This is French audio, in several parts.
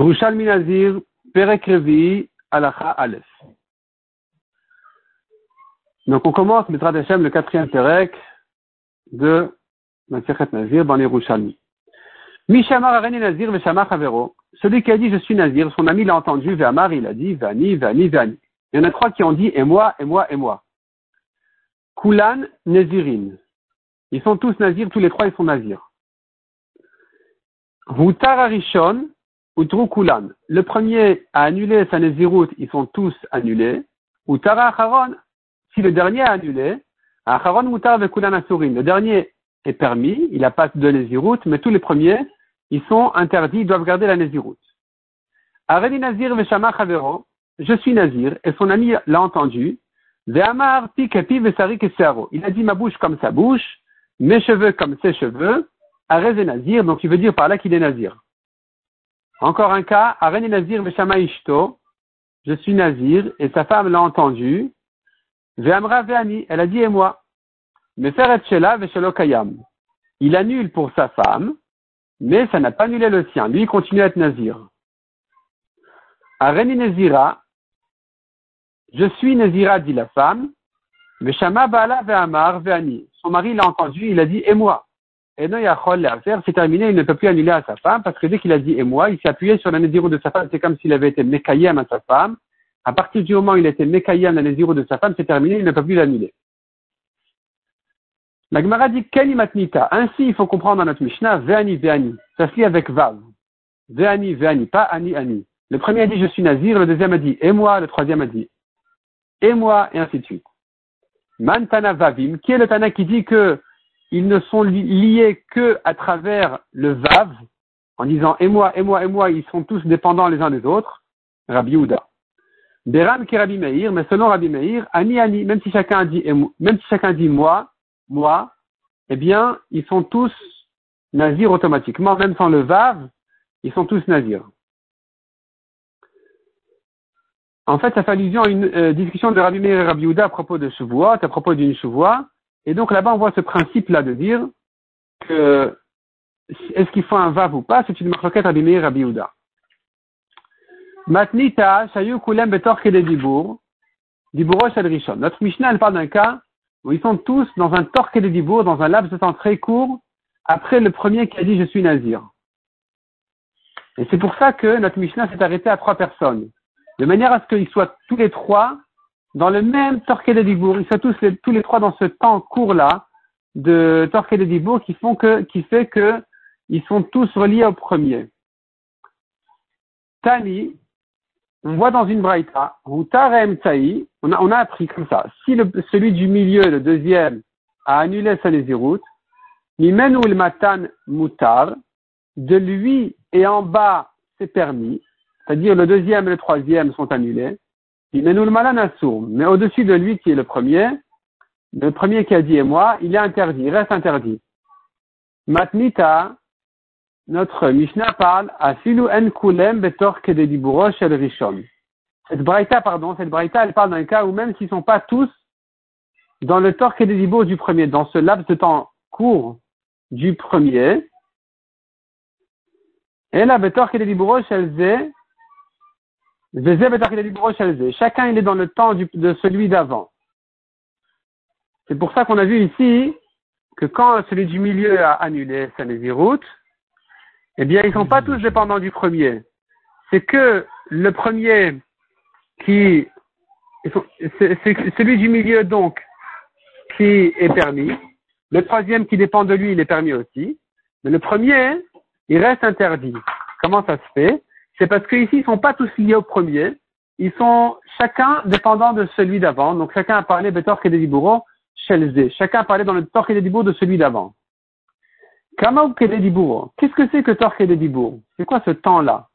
Rushalmi Nazir, Perek Revii, Alacha Alef. Donc on commence Mitzrat Hashem, le quatrième Perek de la Khat Nazir dans les Rushalmi. Michamar Areni Nazir, Michamar Havero. Celui qui a dit je suis Nazir, son ami l'a entendu, Ve'amar, il a dit, Vani, Vani, Vani. Il y en a trois qui ont dit, et moi, et moi, et moi. Kulan, Nazirin. Ils sont tous Nazir, tous les trois ils sont Nazir. Routar Arishon, Utru Kulan. Le premier a annulé sa Nazirout, ils sont tous annulés. Routar Acharon, si le dernier a annulé, Acharon Routar ve Kulan Asurin. Le dernier est permis, il n'a pas de Nazirout, mais tous les premiers, ils sont interdits, ils doivent garder la Nazirout. Areni Nazir ve Shama Chavero, je suis Nazir, et son ami l'a entendu. Ve Amar pi kepi ve sari ke searo. Il a dit ma bouche comme sa bouche, mes cheveux comme ses cheveux. Arez et Nazir, donc il veut dire par là qu'il est Nazir. Encore un cas, Arez et Nazir Veshama Ishto, je suis Nazir, et sa femme l'a entendu, Veamra Veami, elle a dit et moi, Meferet Shela Veshelo Kayam. Il annule pour sa femme, mais ça n'a pas annulé le sien, lui il continue à être Nazir. Arez et Nazira, je suis Nazira, dit la femme, Veshama Baala Veamar Veami. Son mari l'a entendu, il a dit et moi. Et non, il a chol l'affaire, c'est terminé, il ne peut plus annuler à sa femme, parce que dès qu'il a dit « et moi », il s'est appuyé sur la Nézirou de sa femme, c'est comme s'il avait été Mekayem à sa femme. À partir du moment où il était Mekayem, la Nézirou de sa femme, c'est terminé, il ne peut plus l'annuler. La Gemara dit « Kelimatnita ». Ainsi, il faut comprendre dans notre Mishnah « Veani, Veani ». Ça se lit avec « Vav ». « Veani, Veani », pas « Ani, Ani ». Le premier a dit « Je suis Nazir », le deuxième a dit « et moi », le troisième a dit « et moi », et ainsi de suite. « Man Tana Vavim », qui est le Tana qui dit que ils ne sont liés que à travers le Vav, en disant « et moi, et moi, et moi », ils sont tous dépendants les uns des autres, Rabbi Uda. « Beram qui Rabbi Meir », mais selon Rabbi Meir, « Ani, Ani », même si chacun dit « moi, moi », eh bien, ils sont tous Nazir automatiquement, même sans le Vav, ils sont tous Nazir. En fait, ça fait allusion à une discussion de Rabbi Meir et Rabbi Uda à propos de Chevoua, à propos d'une Chevoua. Et donc là-bas, on voit ce principe-là de dire que est-ce qu'il faut un vav ou pas, c'est une marloquette Rabbi Meir Rabbi Uda. Matnita, Shayu Kulem Betor Kede Dibour, Diburo Shel Rishon. Notre Mishnah, elle parle d'un cas où ils sont tous dans un torque de Dibour, dans un laps de temps très court, après le premier qui a dit je suis Nazir. Et c'est pour ça que notre Mishnah s'est arrêtée à trois personnes, de manière à ce qu'ils soient tous les trois dans le même torque de Dibour, ils sont tous les trois dans ce temps court-là de torque de Dibour qui fait que ils sont tous reliés au premier. Tani, on voit dans une braïta, Routar et Mtsaï, on a appris comme ça. Si celui du milieu, le deuxième, a annulé sa Nézirut, Mimenu le Matan Mutar, de lui et en bas, c'est permis, c'est-à-dire le deuxième et le troisième sont annulés. Mais au-dessus de lui qui est le premier qui a dit et moi, il est interdit, il reste interdit. Matnita, notre Mishnah parle à Filu en kulem betor kede diburo shel rishon. Cette braïta, elle parle d'un cas où même s'ils ne sont pas tous dans le torque des dibur du premier, dans ce laps de temps court du premier, et la betor kede diburo shel ze. Chacun il est dans le temps de celui d'avant. C'est pour ça qu'on a vu ici que quand celui du milieu a annulé sa Nézirut, eh bien ils ne sont pas tous dépendants du premier. C'est que le premier qui... C'est celui du milieu donc qui est permis. Le troisième qui dépend de lui, il est permis aussi. Mais le premier, il reste interdit. Comment ça se fait ? C'est parce qu'ici, ils ne sont pas tous liés au premier. Ils sont chacun dépendant de celui d'avant. Donc, chacun a parlé Betor Kedediburo, Shelze. Chacun a parlé dans le Tor Kedediburo de celui d'avant. Kama ou Kedediburo? Qu'est-ce que c'est que Tor Kedediburo? C'est quoi ce temps-là?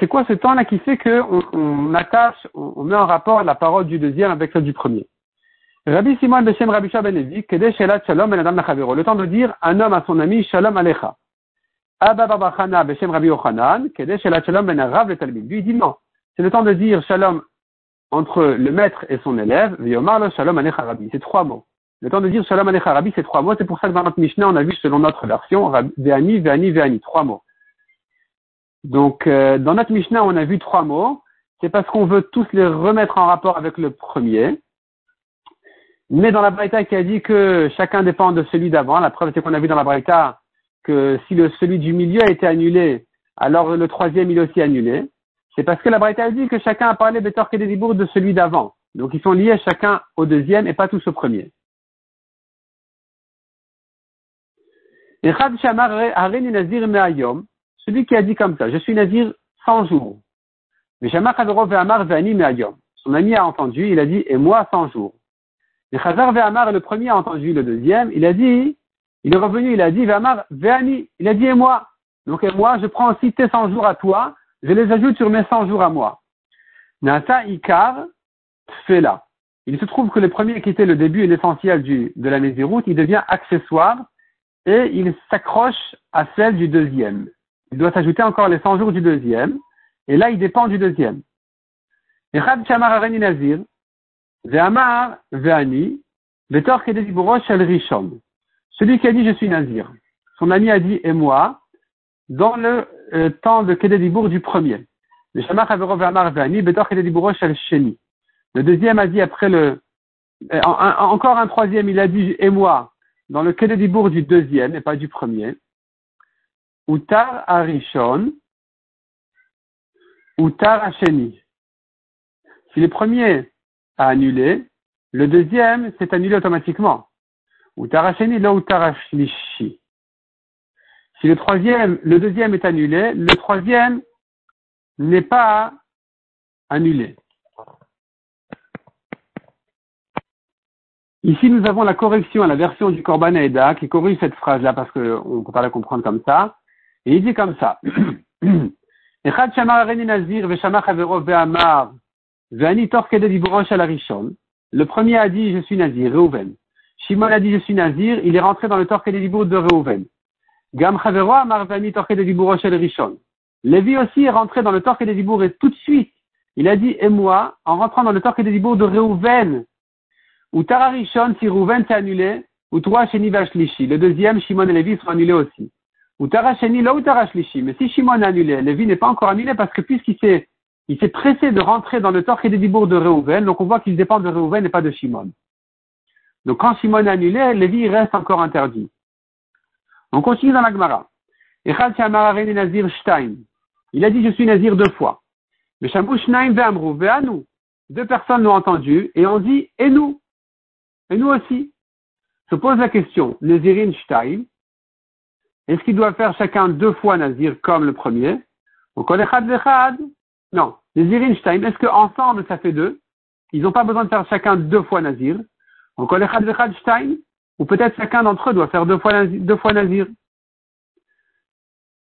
C'est quoi ce temps-là qui fait qu'on attache, on met en rapport la parole du deuxième avec celle du premier? Rabbi Simon de Shem Rabbi Cha ben Lévi, Kede Shelat Shalom ben Adam Lachavero. Le temps de dire un homme à son ami, Shalom Alecha. Abba Baruch Hannah b'shem Rabbi Ochanan, Kedesh Shelat Shalom ben Arav le Talmid. Lui, il dit non. C'est le temps de dire Shalom entre le maître et son élève, V'yomar lo Shalom Alecha Rabbi. C'est trois mots. Le temps de dire Shalom Alecha Rabbi, c'est trois mots. C'est pour ça que dans notre Mishnah, on a vu selon notre version, Ve'ani, Ve'ani, Ve'ani. Trois mots. Donc, dans notre Mishnah, on a vu 3 mots. C'est parce qu'on veut tous les remettre en rapport avec le premier. Mais dans la Braïta qui a dit que chacun dépend de celui d'avant, la preuve c'est qu'on a vu dans la Braïta que si celui du milieu a été annulé, alors le troisième il est aussi annulé. C'est parce que la Braïta a dit que chacun a parlé Betor Kededibour de celui d'avant. Donc ils sont liés chacun au deuxième et pas tous au premier. Et Michamar Areni Nazir me'ayom, celui qui a dit comme ça, je suis Nazir 100 jours. Michamar Chaverov ve'amar ve'ani me'ayom. Son ami a entendu, il a dit et moi 100 jours. Et Chazar ve'amar, le premier a entendu le deuxième, il a dit, il est revenu, il a dit ve'amar ve'ani, il a dit et moi. Donc et moi, je prends aussi tes 100 jours à toi, je les ajoute sur mes 100 jours à moi. Nata Ikar Tfela. Il se trouve que le premier qui était le début et l'essentiel de la Néziroute, il devient accessoire et il s'accroche à celle du deuxième. Il doit s'ajouter encore les 100 jours du deuxième et là il dépend du deuxième. Et Rabbi Shamar Areni Nazir Ve'amar Ve'ani Betor Kededibour Shel Rishon. Celui qui a dit je suis Nazir. Son ami a dit et moi dans le temps de Kededibour du premier. Le Shamar Chaverov Ve'amar Ve'ani Betor Kededibour Shel Sheni. Le deuxième a dit après encore un troisième, il a dit et moi, dans le Kededibour du deuxième et pas du premier. Routar Arishon, Routar Asheni. Si le premier a annulé, le deuxième s'est annulé automatiquement. Routar Asheni, là Routar Ashlishi. Si le deuxième est annulé, le troisième n'est pas annulé. Ici, nous avons la correction à la version du Korban Haïda qui corrige cette phrase-là parce qu'on ne peut pas la comprendre comme ça. Et il dit comme ça. Echad shamar areni nazir veshamar chaverov ve'amar ve'ani tor kededibour shel harishon. Le premier a dit je suis nazir, Reuven. Shimon a dit je suis nazir, il est rentré dans le tor kededibour de Reuven. Gam chaverov amar ve'ani tor kededibour shel harishon. Lévi aussi est rentré dans le tor kededibour et tout de suite, il a dit et moi en rentrant dans le tor kededibour de Reuven. Ou Tararishon, si Rouven s'est annulé, ou Trois Sheni Vashlishi. Le deuxième, Shimon et Lévi sont annulés aussi. Ou Tarasheni, là ou Tarashlishi. Mais si Shimon est annulé, Lévi n'est pas encore annulé parce que puisqu'il s'est pressé de rentrer dans le Tor Kededibour de Reuven, donc on voit qu'il dépend de Reuven et pas de Shimon. Donc quand Shimon est annulé, Lévi reste encore interdit. On continue dans la Gemara. Echad Shamar Areni Nazir Shtaim. Il a dit je suis Nazir 2 fois. Mais Shamu Shnaim ve'amru ve'anu. 2 personnes l'ont entendu et on dit et nous. Et nous aussi. Se pose la question, Nazirin Shtaim, est-ce qu'il doit faire chacun 2 fois Nazir comme le premier? Ou Kol Echad Vechad? Non. Nazirin Shtaim, est-ce qu'ensemble ça fait 2? Ils n'ont pas besoin de faire chacun 2 fois Nazir. Ou Kol Echad Vechad Shtaim? Ou peut-être chacun d'entre eux doit faire 2 fois Nazir.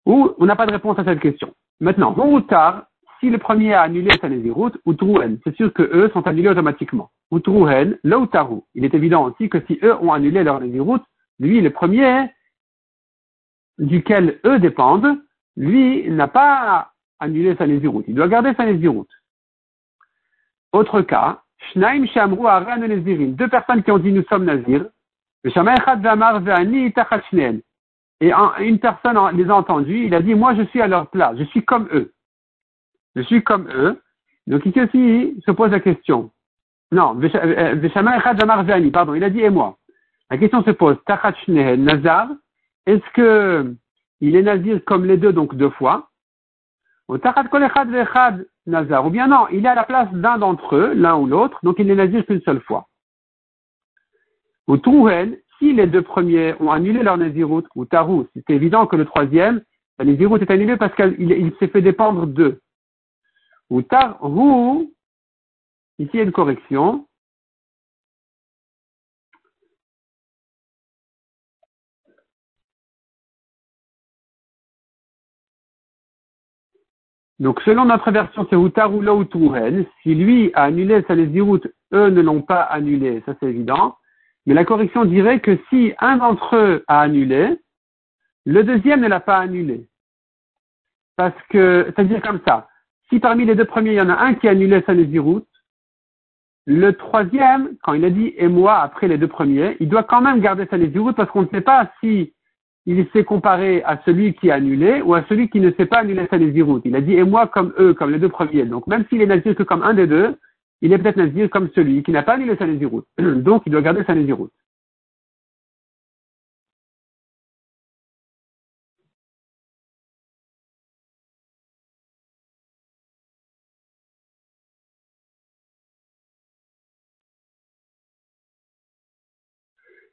Ou on n'a pas de réponse à cette question. Maintenant, ou tard, si le premier a annulé sa Nézirut, ou Trouhen, c'est sûr que eux sont annulés automatiquement. Ou Trouhen, là ou Tarou. Il est évident aussi que si eux ont annulé leur Nézirut, lui, le premier, duquel eux dépendent, lui n'a pas annulé sa Nézirut. Il doit garder sa Nézirut. Autre cas, Shnaim Shamru Aran Nezirin. 2 personnes qui ont dit nous sommes Nazir. Le Shaman Echad Vamar Vani Tachat Shneim. Et une personne les a entendus, il a dit moi je suis à leur place, je suis comme eux. Je suis comme eux. Donc ici aussi, se pose la question. Non, Veshama Echad Amar Ve'ani, pardon, il a dit et moi. La question se pose, Tachat Shnehen Nazar, est-ce que il est Nazir comme les deux, donc 2 fois? Ou Tachat Kol Echad Ve'Echad Nazar, ou bien non, il est à la place d'un d'entre eux, l'un ou l'autre, donc il n'est Nazir qu'une seule fois. Ou Trouhen, si les 2 premiers ont annulé leur Nazirut, ou Tarou, c'est évident que le troisième, la Nazirut est annulée parce qu'il s'est fait dépendre d'eux. Ou Tarou, ici il y a une correction. Donc selon notre version, c'est ou Tarou lo ou Trouhen. Si lui a annulé sa Nézirut, eux ne l'ont pas annulé, ça c'est évident. Mais la correction dirait que si un d'entre eux a annulé, le deuxième ne l'a pas annulé. Parce que, c'est-à-dire comme ça. Si parmi les 2 premiers, il y en a un qui a annulé sa Nézirut, le troisième, quand il a dit « et moi » après les 2 premiers, il doit quand même garder sa Nézirut parce qu'on ne sait pas si il s'est comparé à celui qui a annulé ou à celui qui ne s'est pas annulé sa naziroute. Il a dit « et moi comme eux », comme les deux premiers. Donc même s'il est nazir que comme un des deux, il est peut-être nazir comme celui qui n'a pas annulé sa naziroute. Donc il doit garder sa naziroute.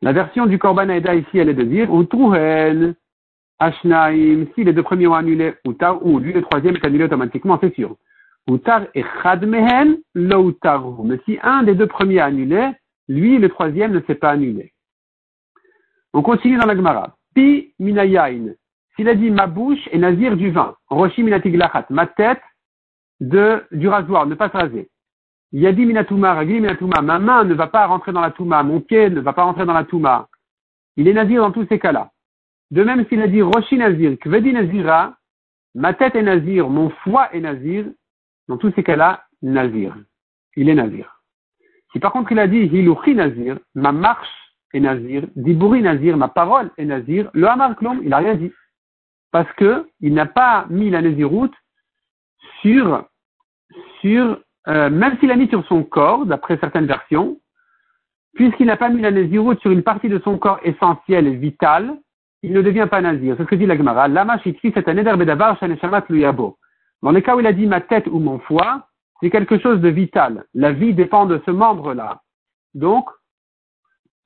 La version du Korban Haïda ici, elle est de dire « Utruhen, Ashnaim » si les deux premiers ont annulé « Utar » ou lui, le troisième est annulé automatiquement, c'est sûr. « Utar » et « Chad mehen » lo utaru. Mais si un des deux premiers a annulé, lui, le troisième ne s'est pas annulé. On continue dans la Gemara. « Pi minayain » s'il a dit « ma bouche est nazir du vin »« Roshi minatiglachat » ma tête du rasoir, ne pas se raser. Yadi minatouma, ragli minatouma, ma main ne va pas rentrer dans la touma, mon pied ne va pas rentrer dans la touma. Il est nazir dans tous ces cas-là. De même, s'il a dit roshi nazir, kvedi nazira, ma tête est nazir, mon foie est nazir, dans tous ces cas-là, nazir. Il est nazir. Si par contre il a dit hiluchi nazir, ma marche est nazir, dibouri nazir, ma parole est nazir, le hamar klom, il n'a rien dit. Parce que il n'a pas mis la naziroute même s'il a mis sur son corps, d'après certaines versions, puisqu'il n'a pas mis la naziroute sur une partie de son corps essentielle et vitale, il ne devient pas nazir. C'est ce que dit la Gemara. Lama shitri satan eder bedavar shaneshama tluyabo. Dans le cas où il a dit ma tête ou mon foie, c'est quelque chose de vital. La vie dépend de ce membre-là. Donc,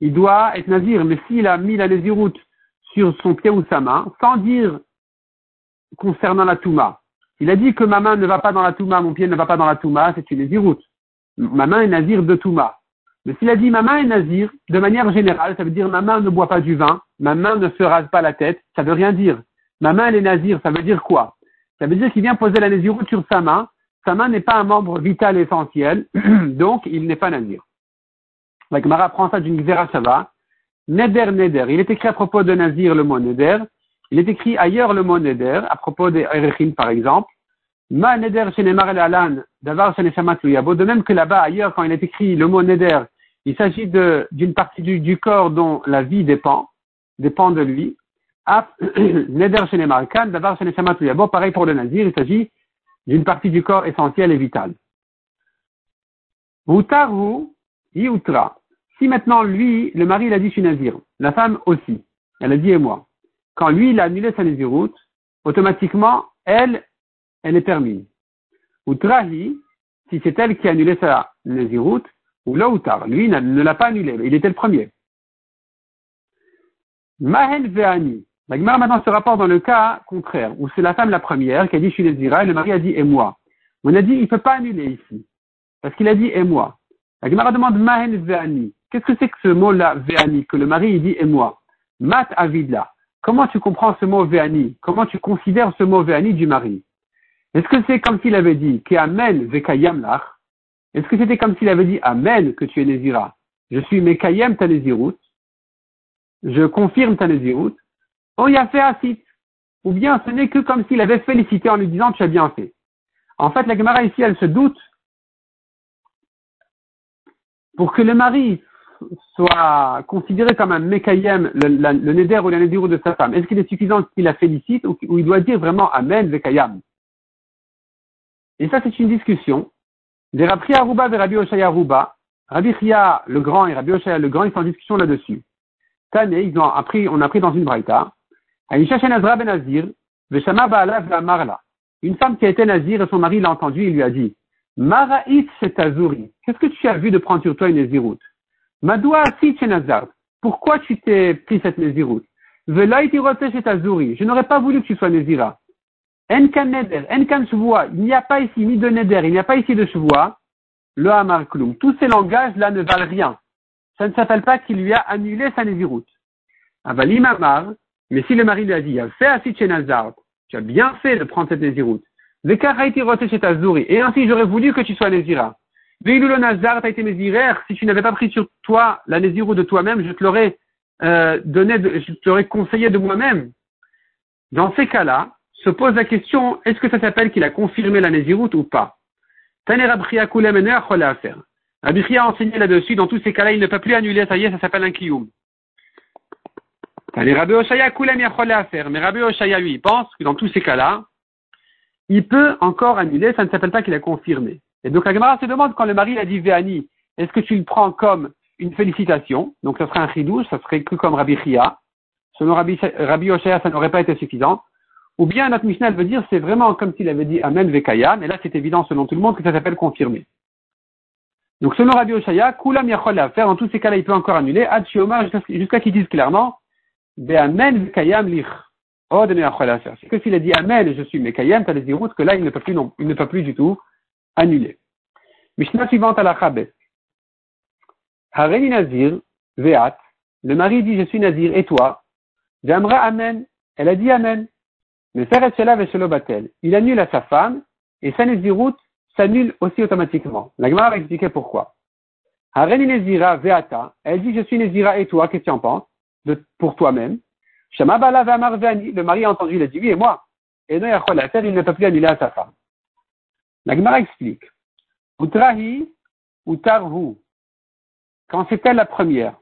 il doit être nazir. Mais s'il a mis la naziroute sur son pied ou sa main, sans dire concernant la touma, il a dit que ma main ne va pas dans la touma, mon pied ne va pas dans la touma, c'est une naziroute. Ma main est nazir de touma. Mais s'il a dit ma main est nazir, de manière générale, ça veut dire ma main ne boit pas du vin, ma main ne se rase pas la tête, ça veut rien dire. Ma main elle est nazir, ça veut dire quoi? Ça veut dire qu'il vient poser la naziroute sur sa main n'est pas un membre vital essentiel, donc il n'est pas nazir. La Gemara prend ça d'une Xéra Shava. Neder, neder. Il est écrit à propos de nazir le mot neder. Il est écrit ailleurs le mot neder, à propos des Erechim par exemple. Ma neder shenemar el alan, davar sheneshamat luyabo. De même que là-bas, ailleurs, quand il est écrit le mot neder, il s'agit d'une partie du corps dont la vie dépend de lui. Neder shenemar kan, davar sheneshamat luyabo. Pareil pour le nazir, il s'agit d'une partie du corps essentielle et vitale. Routaru, yutra. Si maintenant lui, le mari, il a dit je suis nazir, la femme aussi, elle a dit et moi. Quand lui, il a annulé sa naziroute, automatiquement, elle est permise. Ou trahi, si c'est elle qui a annulé sa naziroute, ou là ou tard, lui ne l'a pas annulé, il était le premier. Mahel ve'ani. La Gemara maintenant se rapporte dans le cas contraire, où c'est la femme la première qui a dit je suis nazira, et le mari a dit et moi. On a dit il ne peut pas annuler ici, parce qu'il a dit et moi. La Gemara demande Mahel ve'ani. Qu'est-ce que c'est que ce mot-là, ve'ani, que le mari il dit et moi? Mat avidla. Comment tu comprends ce mot ve'ani? Comment tu considères ce mot ve'ani du mari? Est-ce que c'est comme s'il avait dit « amen ve'kayam lach » Est-ce que c'était comme s'il avait dit « amen » que tu es nazira? Je suis mekayem ta nazirout. Je confirme ta nazirout. On y a fait asit. Ou bien ce n'est que comme s'il avait félicité en lui disant « tu as bien fait ». En fait, la Gemara ici, elle se doute pour que le mari soit considéré comme un mekayem, le neder ou la nazirout de sa femme. Est-ce qu'il est suffisant qu'il la félicite ou il doit dire vraiment amen vekayam? Et ça, c'est une discussion des Rabbi Aruba et Rabbi Oshaya Aruba. Rabbi Chia le grand et Rabbi Oshaya le grand, ils sont en discussion là-dessus. Tané, on a appris dans une braïta. Aïcha Shenazra ben Nazir, Veshama Baala Ve'amarla. Une femme qui a été nazir et son mari l'a entendu, il lui a dit Maraït Shetazuri, qu'est-ce que tu as vu de prendre sur toi une naziroute? Madoua Asit Shenazar, pourquoi tu t'es pris cette naziroute? Velaïti Rote Shetazuri, je n'aurais pas voulu que tu sois nazira. Enkan neder, enkan shvoua, il n'y a pas ici ni de neder, il n'y a pas ici de shvoua, le hamar kloum. Tous ces langages-là ne valent rien. Ça ne s'appelle pas qu'il lui a annulé sa naziroute. Avalim amar, mais si le mari lui a dit, fait asit chez Nazar, tu as bien fait de prendre cette naziroute. Vekaraiti rote chez Tazuri, et ainsi j'aurais voulu que tu sois nazira. Veilulo Nazar, t'as été naziraire, si tu n'avais pas pris sur toi la naziroute de toi-même, je te l'aurais je te l'aurais conseillé de moi-même. Dans ces cas-là, se pose la question, est-ce que ça s'appelle qu'il a confirmé la naziroute ou pas? Taner Abria Kulemene Achola Afer. Abria a enseigné là-dessus, dans tous ces cas-là, il ne peut plus annuler, ça y est, ça s'appelle un kiyum. Allez, Rabbi Oshaya Koulem Yachole à faire. Mais Rabbi Oshaya, lui, il pense que dans tous ces cas-là, il peut encore annuler, ça ne s'appelle pas qu'il a confirmé. Et donc la Gemara se demande, quand le mari a dit Véani, est-ce que tu le prends comme une félicitation? Donc ça serait un chidouche, ça serait cru comme Rabbi Chia. Selon Rabbi Oshaya, ça n'aurait pas été suffisant. Ou bien notre Mishnah veut dire, c'est vraiment comme s'il avait dit Amen Vekaya, mais là c'est évident selon tout le monde que ça s'appelle confirmé. Donc selon Rabbi Oshaya, Kulam Yachol Lafer, dans tous ces cas-là, il peut encore annuler, Ad Shioma, jusqu'à qu'ils disent clairement, Be'amen Vekayam Lich, Od Yachol Lafer. C'est que s'il a dit Amen, je suis Mekayam, ça les dit route que là, il ne peut plus du tout annuler. Mishnah suivante à la Chabet. Hareni Nazir, Veat, le mari dit, je suis Nazir, et toi? Jamra Amen, elle a dit Amen. Mais Sarah Shela Vesholobatel, il annule à sa femme, et sa Nazirut s'annule aussi automatiquement. La Gemara va expliquer pourquoi. Hareni Nazira Veata, elle dit je suis Nazira et toi, qu'est-ce que tu en penses pour toi-même? Shama Bala Vamar Veani, le mari a entendu, il a dit oui et moi. Et non Yachol Lafer, il ne peut plus annuler à sa femme. La Gemara explique. Utrahi Utarhu, quand c'est elle la première,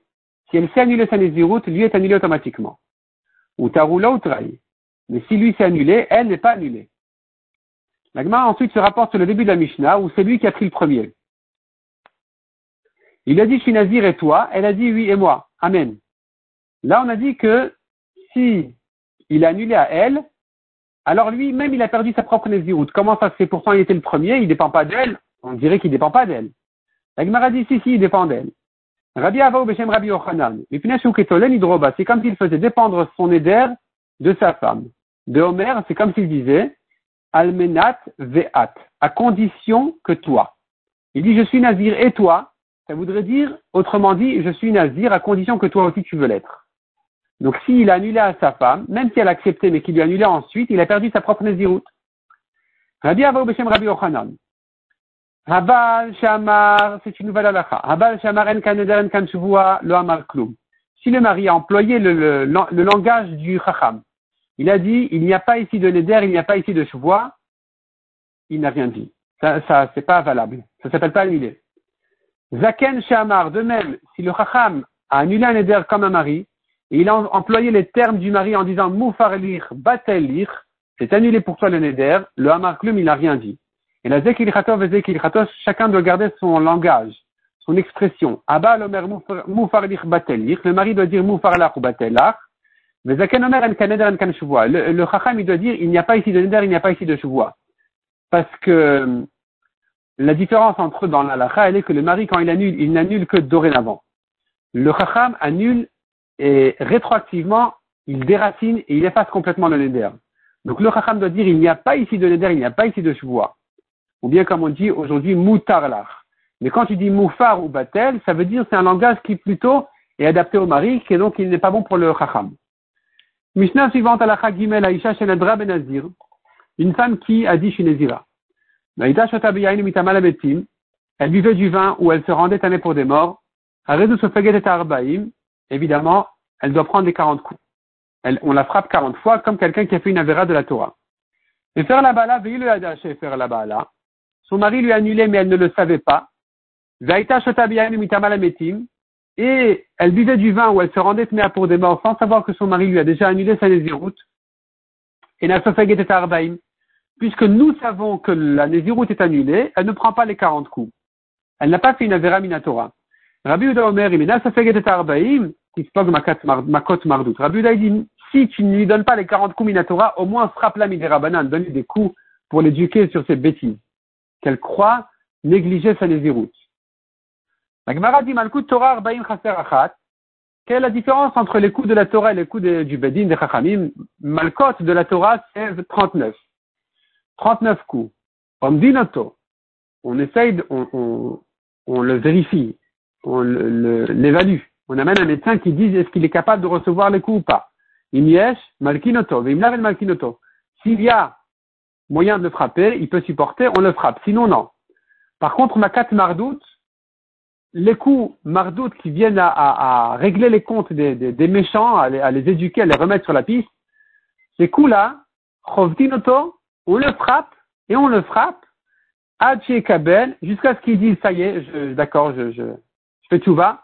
si elle s'est annulée sa Nazirut, lui est annulé automatiquement. Utaru la Utrahi. Mais si lui s'est annulé, elle n'est pas annulée. La Gemara ensuite se rapporte sur le début de la Mishnah, où c'est lui qui a pris le premier. Il a dit, je suis Nazir et toi. Elle a dit, oui et moi. Amen. Là, on a dit que si il a annulé à elle, alors lui-même, il a perdu sa propre Naziroute. Comment ça se fait? Pourtant, il était le premier, il ne dépend pas d'elle. On dirait qu'il ne dépend pas d'elle. La Gemara dit, si, il dépend d'elle. Rabbi Abba ou Beshem Rabbi Ochanan. C'est comme s'il faisait dépendre son éder de sa femme. De Homer, c'est comme s'il disait Almenat ve'at, à condition que toi. Il dit je suis Nazir et toi, ça voudrait dire, autrement dit, je suis Nazir à condition que toi aussi tu veux l'être. Donc s'il a annulé à sa femme, même si elle a accepté mais qu'il lui annulait ensuite, il a perdu sa propre Naziroute. Rabbi Avahu Beshem Rabbi Yochanan. Habal Shamar, c'est une nouvelle alacha. Habal Shamar en Kaneder en Kanshuvua lo amar klum. Si le mari a employé le langage du Chacham, il a dit, il n'y a pas ici de neder, il n'y a pas ici de chevois, il n'a rien dit. Ça, c'est pas valable. Ça s'appelle pas annulé. Zaken Shamar, de même, si le Chacham a annulé un neder comme un mari, et il a employé les termes du mari en disant, Moufar lich, batel lich, c'est annulé pour toi le neder, le Hamar Klum, il n'a rien dit. Et la Zekil Khatov et Zekil Khatos, chacun doit garder son langage, son expression. Abba l'omer Moufar lich, batel lich, le mari doit dire Moufar lach ou batel lach. Mais Zaken Omer en Kaneder en Kanshuvua, le Chacham il doit dire il n'y a pas ici de Neder, il n'y a pas ici de Shuvua. Parce que la différence entre eux dans l'Alacha, elle est que le mari quand il annule, il n'annule que dorénavant. Le Chacham annule et rétroactivement, il déracine et il efface complètement le Neder. Donc le Chacham doit dire il n'y a pas ici de Neder, il n'y a pas ici de Shuvua. Ou bien comme on dit aujourd'hui, Moutar lach. Mais quand tu dis Moufar ou Batel, ça veut dire c'est un langage qui plutôt est adapté au mari et donc il n'est pas bon pour le Chacham. Mishnah suivante à la Chagimel Aïcha Shenadra Ben Nazir, une femme qui a dit Shinezira. Elle buvait du vin ou elle se rendait tannée pour des morts. Évidemment, elle doit prendre les 40 coups. On la frappe 40 fois comme quelqu'un qui a fait une avéra de la Torah. Et faire la bala, veille le hadaché faire la bala. Son mari lui a annulé mais elle ne le savait pas. Et elle buvait du vin où elle se rendait tenir pour des morts sans savoir que son mari lui a déjà annulé sa Néziroute. Et la Sofeg était à Arbaïm. Puisque nous savons que la Néziroute est annulée, elle ne prend pas les 40 coups. Elle n'a pas fait une Avera Minatora. Rabbi Uda Omer, il mena Sofeg était à Arbaïm, qui se pogue Makot Mardout. Rabbi Uda dit, si tu ne lui donnes pas les 40 coups Minatora, au moins frappe-la Midérabanan, donne-lui des coups pour l'éduquer sur ses bêtises. Qu'elle croit négliger sa Néziroute. La Gemara dit Malkut Torah Arbaim Chaser Achat. Quelle est la différence entre les coups de la Torah et les coups du Bedin, des Chachamim? Malkot de la Torah, c'est 39. 39 coups. Omdinoto. On essaye, on le vérifie, on l'évalue. On amène un médecin qui dit est-ce qu'il est capable de recevoir les coups ou pas. Imyesh Malkinoto. Vimlavel Malkinoto. S'il y a moyen de le frapper, il peut supporter, on le frappe. Sinon, non. Par contre, Makat Mardout, les coups mardoutes qui viennent à régler les comptes des méchants, à les éduquer, à les remettre sur la piste, ces coups-là, on le frappe, jusqu'à ce qu'ils disent, ça y est, d'accord, je fais tchouva.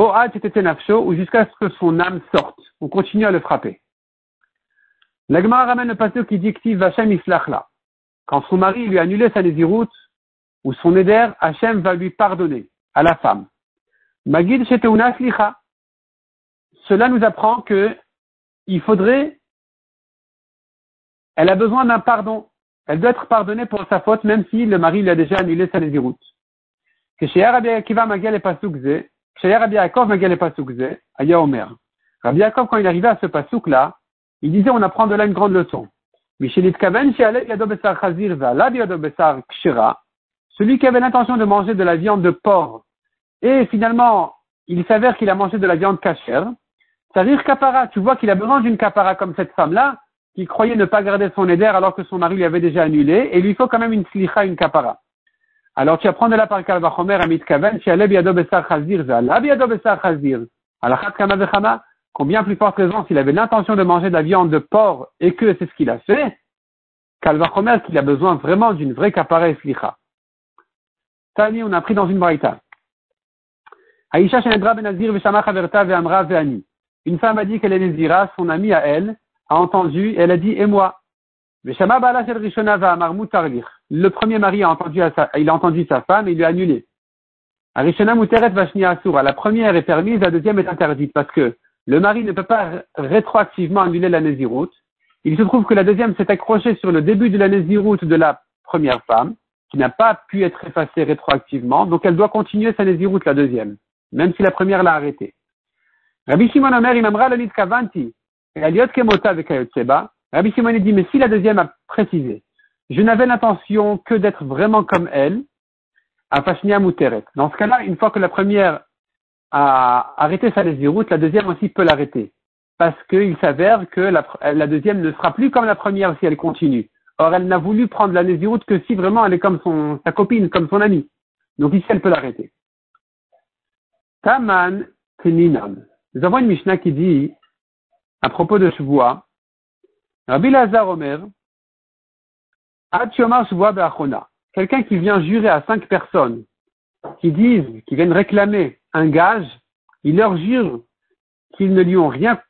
O at et nafsho, ou jusqu'à ce que son âme sorte. On continue à le frapper. La Gemara ramène le passage qui dit Ktiv Hashem Islachla. Quand son mari lui a annulé sa nésiroute ou son éder, Hashem va lui pardonner à la femme. Magid Sheteuna Slicha. Cela nous apprend que il faudrait. Elle a besoin d'un pardon. Elle doit être pardonnée pour sa faute, même si le mari lui a déjà annulé sa nésiroute. Que chez Rabbi Akiva Magia le Pasuk Ze, chez Rabbi Yaakov Magia le Pasuk Ze, Aya Omer. Rabbi Yaakov, quand il arrivait à ce Pasuk là, il disait on apprend de là une grande leçon. Celui qui avait l'intention de manger de la viande de porc et finalement il s'avère qu'il a mangé de la viande cachère, c'est-à-dire kapara, tu vois qu'il a besoin d'une kapara comme cette femme-là qui croyait ne pas garder son éder alors que son mari lui avait déjà annulé et lui faut quand même une slicha, une kapara. Alors tu apprends de là par kalvachomer amit kaven, shiale biado besar chazir, zala biado besar chazir, alachat kama vechama. Combien plus forte raison s'il avait l'intention de manger de la viande de porc et que c'est ce qu'il a fait, Kalvachomer qu'il a besoin vraiment d'une vraie kapara slicha. Tani, on a pris dans une braïta. Aïcha Shenedra benazir veshama chaverta veamra veani. Une femme a dit qu'elle est nazira, son amie à elle a entendu, elle a dit et moi. Veshama bala shel rishona veamar mutar lich. Le premier mari a entendu sa femme et il lui a annulé. Arishona muteret vashnia asura. La première est permise, la deuxième est interdite parce que le mari ne peut pas rétroactivement annuler la naziroute. Il se trouve que la deuxième s'est accrochée sur le début de la naziroute de la première femme, qui n'a pas pu être effacée rétroactivement, donc elle doit continuer sa naziroute, la deuxième, même si la première l'a arrêtée. Rabbi Shimon ha-Meratzi imamra l'anit kavanti, et aliot kemota vekayotseba. Rabbi Shimon dit, mais si la deuxième a précisé, je n'avais l'intention que d'être vraiment comme elle, afashnia muteret. Dans ce cas-là, une fois que la première à arrêter sa naziroute, la deuxième aussi peut l'arrêter. Parce qu'il s'avère que la deuxième ne sera plus comme la première si elle continue. Or, elle n'a voulu prendre la naziroute que si vraiment elle est comme sa copine, comme son amie. Donc ici, elle peut l'arrêter. Taman Teninan. Nous avons une Mishnah qui dit, à propos de Shvoua, Rabbi Lazar Omer, Atchomar Shvoua Be'achona. Quelqu'un qui vient jurer à 5 personnes, qui viennent réclamer un gage, il leur jure qu'ils ne lui ont rien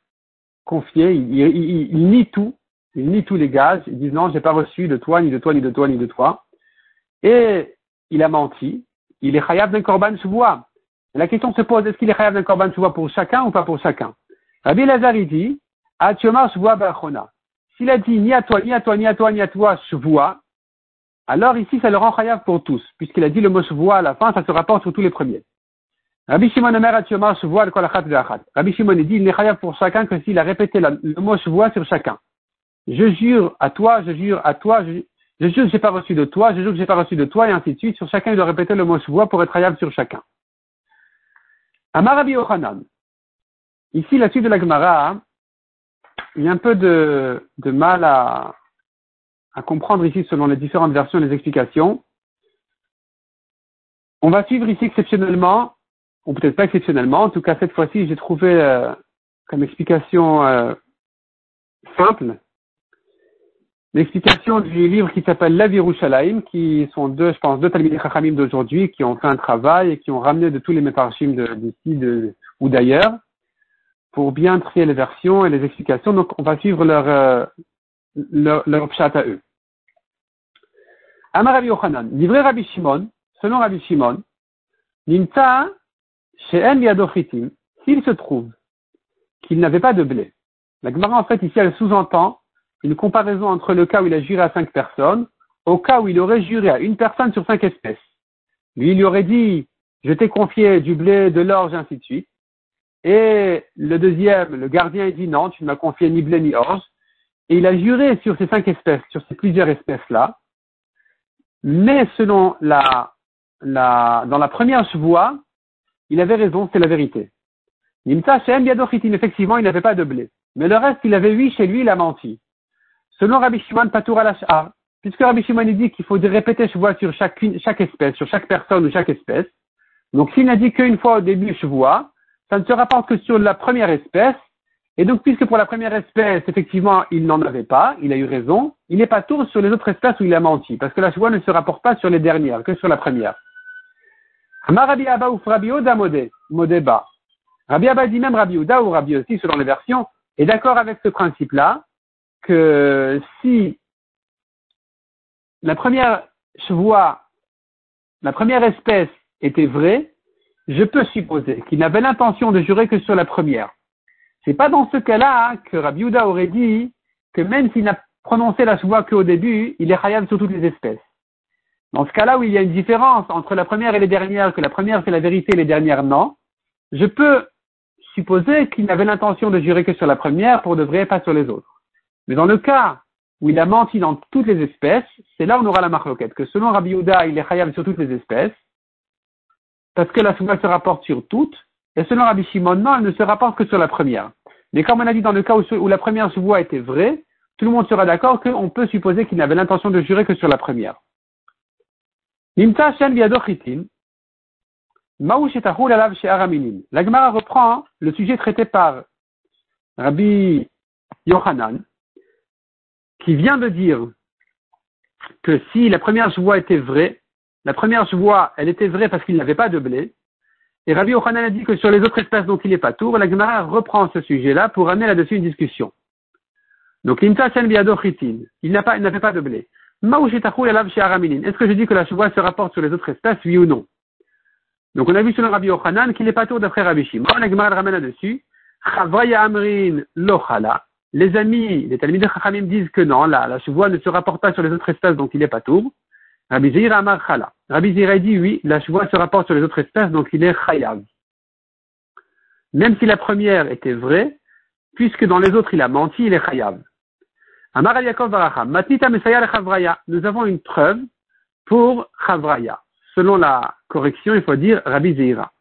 confié, ils nient tout, ils nient tous les gages, ils disent non, j'ai pas reçu de toi, ni de toi, ni de toi, ni de toi. Et il a menti, il est chayav d'un korban shvoua. La question se pose, est-ce qu'il est chayav d'un korban shvoua pour chacun ou pas pour chacun? Rabbi Lazar dit, Atchomar shvoua b'achona. S'il a dit ni à toi, ni à toi, ni à toi, ni à toi, shvoua, alors ici ça le rend chayav pour tous, puisqu'il a dit le mot shvoua à la fin, ça se rapporte sur tous les premiers. Rabbi Shimon ha-Meratzi yomar shvoua al kol achat ve'achat. Rabbi Shimon dit, il n'est chayav pour chacun que s'il a répété le mot shvoua sur chacun. Je jure à toi, je jure à toi, je jure que j'ai pas reçu de toi, je jure que j'ai pas reçu de toi, et ainsi de suite. Sur chacun, il doit répéter le mot shvoua pour être chayav sur chacun. Amar Rabbi Ochanan. Ici, la suite de la Gemara, hein, il y a un peu de mal à comprendre ici selon les différentes versions et les explications. On va suivre ici exceptionnellement, ou peut-être pas exceptionnellement, en tout cas cette fois-ci j'ai trouvé comme explication simple, l'explication du livre qui s'appelle La Virou qui sont deux Talmidei Chachamim d'aujourd'hui qui ont fait un travail et qui ont ramené de tous les Mefarshim d'ici ou d'ailleurs pour bien trier les versions et les explications, donc on va suivre leur pshat à eux. Amar Rabbi Ochanan, livré Rabbi Shimon, selon Rabbi Shimon, Nimta She'en yadochitim, s'il se trouve qu'il n'avait pas de blé. La Gemara, en fait, ici, elle sous-entend une comparaison entre le cas où il a juré à 5 personnes au cas où il aurait juré à une personne sur 5 espèces. Lui, il lui aurait dit, je t'ai confié du blé, de l'orge, ainsi de suite. Et le deuxième, le gardien, il dit, non, tu ne m'as confié ni blé, ni orge. Et il a juré sur ces 5 espèces, sur ces plusieurs espèces-là. Mais selon dans la première chevoie, il avait raison, c'est la vérité. Nimta Shem Yadochitin, effectivement, il n'avait pas de blé. Mais le reste, il avait chez lui, il a menti. Selon Rabbi Shimon Patur al-Ash'ar, puisque Rabbi Shimon dit qu'il faut répéter Chevoua sur chaque espèce, sur chaque personne ou chaque espèce. Donc, s'il n'a dit qu'une fois au début Chevoua, ça ne se rapporte que sur la première espèce. Et donc, puisque pour la première espèce, effectivement, il n'en avait pas, il a eu raison, il n'est pas tour sur les autres espèces où il a menti, parce que la Chevoua ne se rapporte pas sur les dernières, que sur la première. Rabbi Abba ou Rabbi Uda modeba. Rabbi Abba dit même Rabbi Uda ou Rabbi aussi, selon les versions, est d'accord avec ce principe-là, que si la première chevoie, la première espèce était vraie, je peux supposer qu'il n'avait l'intention de jurer que sur la première. C'est pas dans ce cas-là que Rabbi Uda aurait dit que même s'il n'a prononcé la chevoie qu'au début, il est chayav sur toutes les espèces. Dans ce cas-là où il y a une différence entre la première et les dernières, que la première c'est la vérité et les dernières non, je peux supposer qu'il n'avait l'intention de jurer que sur la première pour de vrai, pas sur les autres. Mais dans le cas où il a menti dans toutes les espèces, c'est là où on aura la marloquette, que selon Rabbi Yehuda, il est chayav sur toutes les espèces, parce que la souma se rapporte sur toutes, et selon Rabbi Shimon, non, elle ne se rapporte que sur la première. Mais comme on a dit dans le cas où la première souma était vraie, tout le monde sera d'accord qu'on peut supposer qu'il n'avait l'intention de jurer que sur la première. Nimta shem biadochitin, maou shetahul alav she'araminim. La Gemara reprend le sujet traité par Rabbi Yochanan, qui vient de dire que si la première chevoie était vraie, la première chevoie, elle était vraie parce qu'il n'avait pas de blé, et Rabbi Ochanan a dit que sur les autres espèces dont il est pas tour, la Gemara reprend ce sujet-là pour amener là-dessus une discussion. Donc, il n'avait pas de blé. Est-ce que je dis que la chevoie se rapporte sur les autres espèces, oui ou non? Donc, on a vu selon Rabbi Ochanan qu'il est pas tour d'après Rabbi Shimon. La Gemara le ramène là-dessus. Chavaya amrin lochala. Les amis, les talmidim chachamim disent que non, la chevoie ne se rapporte pas sur les autres espèces dont il est patour. Rabbi Zehira amar chala. Rabbi Zehira dit oui, la chevoie se rapporte sur les autres espèces, donc il est chayav. Même si la première était vraie, puisque dans les autres il a menti, il est chayav. Amar al Yaakov Baracha. Matnita mesaya le chavraya. Nous avons une preuve pour chavraya. Selon la correction, il faut dire Rabbi Zehira.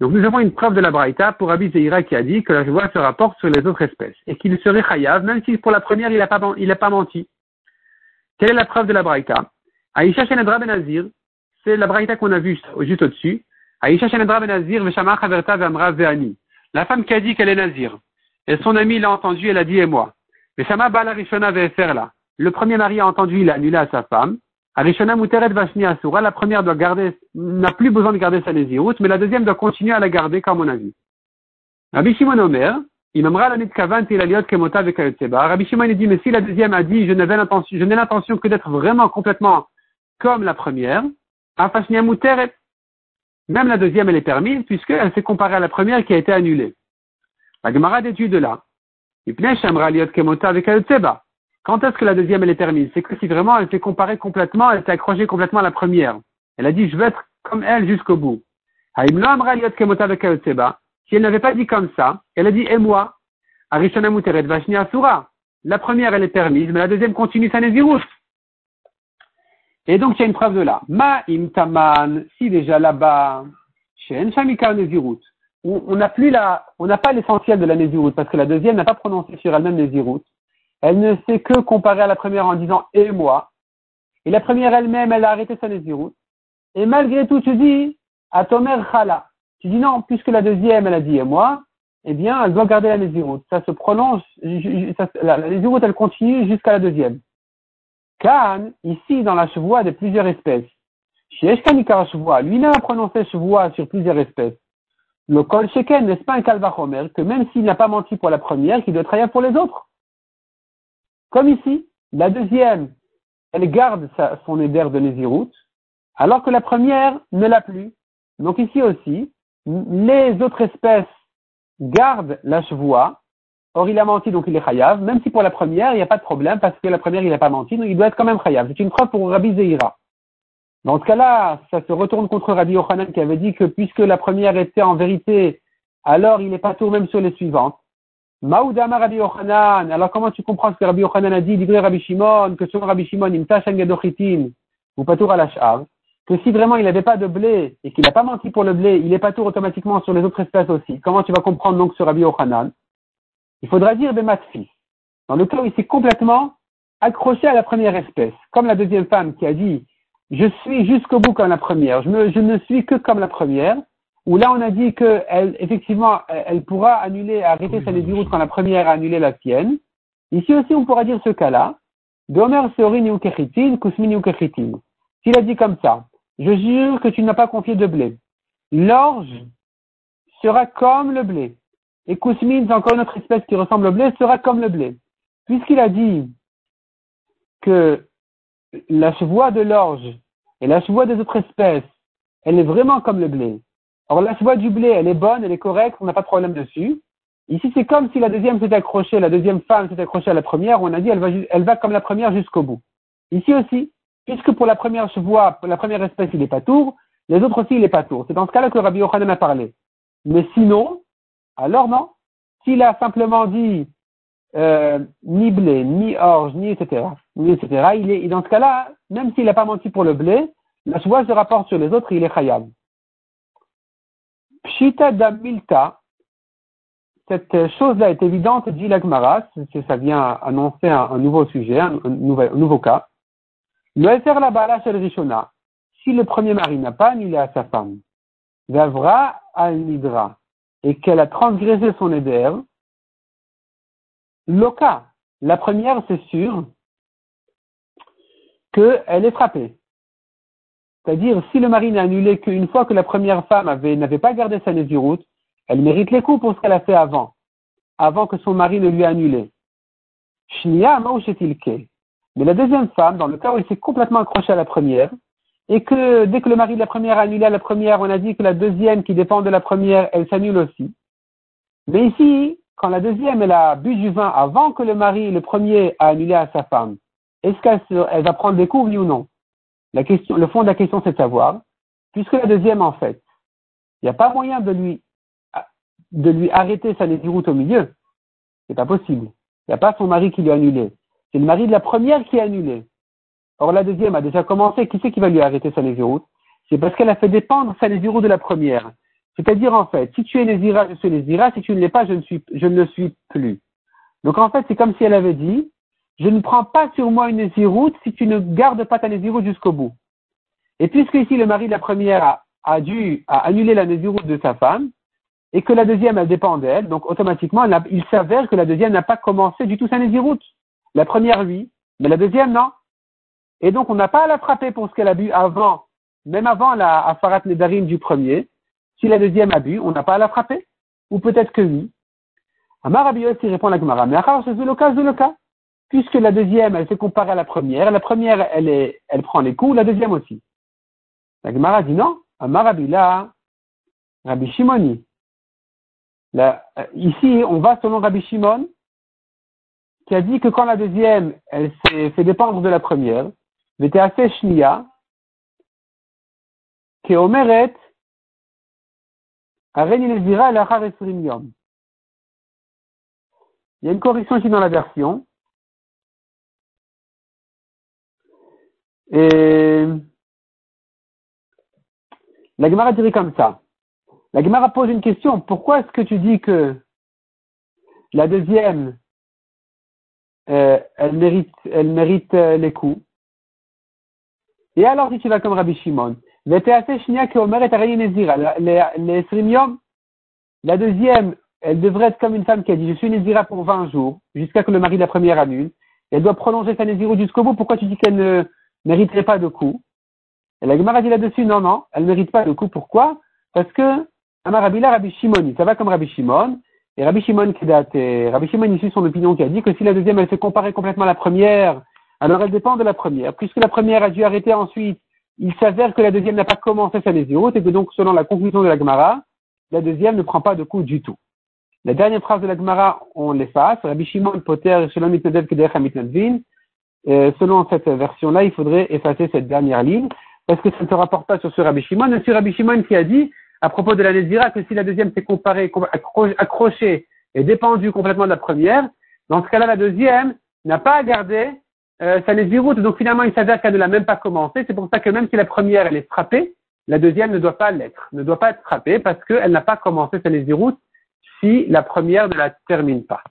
Donc, nous avons une preuve de la Braïta pour Rabbi Zehira qui a dit que la chevoie se rapporte sur les autres espèces et qu'il serait chayav, même si pour la première, il n'a pas menti. Quelle est la preuve de la Braïta? Aïcha Shenedra Ben Azir, c'est la Braïta qu'on a vue juste au-dessus. Aïcha Shenedra Ben Azir, Veshama Chaverta Vamra Veani. La femme qui a dit qu'elle est nazir. Et son ami l'a entendu, elle a dit et moi. Veshama Baal Arishona Veferla. Le premier mari a entendu, il a annulé à sa femme. Arishona Muteret Vashni Asura, la première doit garder, n'a plus besoin de garder sa nézirut, mais la deuxième doit continuer à la garder, comme on a vu. Rabbi Shimon Omer, il nommera la mitkavant et la liot kemota vekayoteba. Rabbi Shimon il dit, mais si la deuxième a dit, je n'ai l'intention que d'être vraiment complètement comme la première, Afashnia Muteret, même la deuxième elle est permise, puisqu'elle s'est comparée à la première qui a été annulée. La Gemara déduit de là. Ipnei shamra liot kemota vekayoteba. Quand est-ce que la deuxième, elle est permise? C'est que si vraiment elle s'est comparée complètement, elle s'est accrochée complètement à la première. Elle a dit, je veux être comme elle jusqu'au bout. Si elle n'avait pas dit comme ça, elle a dit, et moi? La première, elle est permise, mais la deuxième continue sa nézirut. Et donc, il y a une preuve de là. Ma imtaman, si déjà là-bas, shen shamika nézirut, on n'a pas l'essentiel de la nézirut, parce que la deuxième n'a pas prononcé sur elle-même nézirut. Elle ne s'est que comparée à la première en disant « et moi ». Et la première elle-même, elle a arrêté sa nézirut. Et malgré tout, tu dis « atomer chala ». Tu dis non, puisque la deuxième, elle a dit « et moi », eh bien, elle doit garder la nézirut. Ça se prolonge, la nézirut, elle continue jusqu'à la deuxième. Kaan, ici, dans la chevoie de plusieurs espèces. Shieshkanikara chevoie, lui n'a prononcé chevoie sur plusieurs espèces. Le kol sheken, n'est-ce pas un kalvachomer, que même s'il n'a pas menti pour la première, qu'il doit trahir pour les autres. Comme ici, la deuxième, elle garde son éder de nézirut, alors que la première ne l'a plus. Donc ici aussi, les autres espèces gardent la chevoie. Or, il a menti, donc il est chayav. Même si pour la première, il n'y a pas de problème, parce que la première, il n'a pas menti, donc il doit être quand même chayav. C'est une preuve pour Rabbi Zehira. Dans ce cas-là, ça se retourne contre Rabbi Yochanan qui avait dit que puisque la première était en vérité, alors il n'est pas tout même sur les suivantes. Maoudama Rabbi Yochanan. Alors, comment tu comprends ce que Rabbi Yochanan a dit, livré Rabbi Shimon, que selon Rabbi Shimon, imta shangadochitin, ou patour al-ash'ar, que si vraiment il n'avait pas de blé, et qu'il n'a pas menti pour le blé, il est patour automatiquement sur les autres espèces aussi. Comment tu vas comprendre donc ce Rabbi Yochanan? Il faudra dire Bematfi. Dans le cas où il s'est complètement accroché à la première espèce. Comme la deuxième femme qui a dit, je suis jusqu'au bout comme la première, je ne suis que comme la première. Où là, on a dit qu'elle, effectivement, elle pourra annuler, arrêter sa nézirut quand la première a annulé la sienne. Ici aussi, on pourra dire ce cas-là. Domer seori ni ukechitin, kusmi ni ukechitin. S'il a dit comme ça, je jure que tu n'as pas confié de blé. L'orge sera comme le blé. Et Kousmin, c'est encore une autre espèce qui ressemble au blé, sera comme le blé. Puisqu'il a dit que la chevoie de l'orge et la chevoie des autres espèces, elle est vraiment comme le blé. Or, la chevoie du blé, elle est bonne, elle est correcte, on n'a pas de problème dessus. Ici, c'est comme si la deuxième s'est accrochée, la deuxième femme s'est accrochée à la première, on a dit elle va comme la première jusqu'au bout. Ici aussi, puisque pour la première chevoie, pour la première espèce, il est patour, les autres aussi, il est patour. C'est dans ce cas-là que Rabbi Ochanan a parlé. Mais sinon, alors non. S'il a simplement dit ni blé, ni orge, ni etc., dans ce cas-là, même s'il n'a pas menti pour le blé, la chevoie se rapporte sur les autres et il est khayab. Pshita d'amilta, cette chose-là est évidente, dit l'Agmaras, que ça vient annoncer un nouveau sujet, un nouveau cas. Le Eser la Bala Shel Rishona, si le premier mari n'a pas annulé à sa femme, Gavra al-Nidra, et qu'elle a transgressé son éder, Loka, la première, c'est sûr qu'elle est frappée. C'est-à-dire, si le mari n'a annulé qu'une fois que la première femme n'avait pas gardé sa nésiroute, elle mérite les coups pour ce qu'elle a fait avant que son mari ne lui ait annulé. Shnia Maouchetilke. Mais la deuxième femme, dans le cas où elle s'est complètement accrochée à la première, et que dès que le mari de la première a annulé à la première, on a dit que la deuxième qui dépend de la première, elle s'annule aussi. Mais ici, quand la deuxième, elle a bu du vin avant que le premier a annulé à sa femme, est-ce qu'elle va prendre des coups, oui ou non? La question, le fond de la question, c'est de savoir, puisque la deuxième, en fait, il n'y a pas moyen de lui arrêter sa nésiroute au milieu. C'est pas possible. Il n'y a pas son mari qui lui a annulé. C'est le mari de la première qui a annulé. Or, la deuxième a déjà commencé. Qui c'est qui va lui arrêter sa nésiroute? C'est parce qu'elle a fait dépendre sa nésiroute de la première. C'est-à-dire, en fait, si tu es nésira, je suis nésira. Si tu ne l'es pas, je ne le suis plus. Donc, en fait, c'est comme si elle avait dit, je ne prends pas sur moi une nésiroute si tu ne gardes pas ta nésiroute jusqu'au bout. Et puisque ici, le mari de la première a annulé la nésiroute de sa femme, et que la deuxième, elle dépend d'elle, donc automatiquement, il s'avère que la deuxième n'a pas commencé du tout sa nésiroute. La première, oui, mais la deuxième, non. Et donc, on n'a pas à la frapper pour ce qu'elle a bu avant, même avant la Afarat Nedarim du premier. Si la deuxième a bu, on n'a pas à la frapper. Ou peut-être que oui. Amar Rabbi Yossi répond à la Gemara, mais Achar Shezuloka Zuloka. Puisque la deuxième, elle s'est comparée à la première, elle prend les coups, la deuxième aussi. La Gemara dit non. Amar Rabbi La, Rabbi Shimoni. Ici, on va selon Rabbi Shimon, qui a dit que quand la deuxième, elle s'est fait dépendre de la première, Vétéase Shnia, Keomeret, Areni Nazira, Alacha Alef. Il y a une correction ici dans la version. Et la Gemara dirait comme ça. La Gemara pose une question. Pourquoi est-ce que tu dis que la deuxième, elle mérite les coups. Et alors, si tu vas comme Rabbi Shimon, la deuxième, elle devrait être comme une femme qui a dit, je suis Nézira pour 20 jours, jusqu'à que le mari de la première annule. Elle doit prolonger sa Nézira jusqu'au bout. Pourquoi tu dis qu'elle ne mériterait pas de coups? Et la Gemara dit là-dessus, non, elle ne mérite pas de coups. Pourquoi? Parce que, Amarabila, Rabbi Shimon, ça va comme Rabbi Shimon. Et Rabbi Shimon ici son opinion qui a dit que si la deuxième elle se comparait complètement à la première, alors elle dépend de la première. Puisque la première a dû arrêter ensuite, il s'avère que la deuxième n'a pas commencé sa nésiroute et que donc selon la conclusion de la Gemara, la deuxième ne prend pas de coup du tout. La dernière phrase de la Gemara, on l'efface. Rabbi Shimon Poter Shalom Mitnadev Kedech Hamitnadvin. Selon cette version-là, il faudrait effacer cette dernière ligne parce que ça ne se rapporte pas sur ce Rabbi Shimon. Et sur Rabbi Shimon qui a dit à propos de la Nézira, que si la deuxième s'est comparée, accrochée et dépendue complètement de la première, dans ce cas-là, la deuxième n'a pas à garder sa Néziroute. Donc finalement, il s'avère qu'elle ne l'a même pas commencé. C'est pour ça que même si la première, elle est frappée, la deuxième ne doit pas l'être, ne doit pas être frappée parce qu'elle n'a pas commencé sa Néziroute si la première ne la termine pas.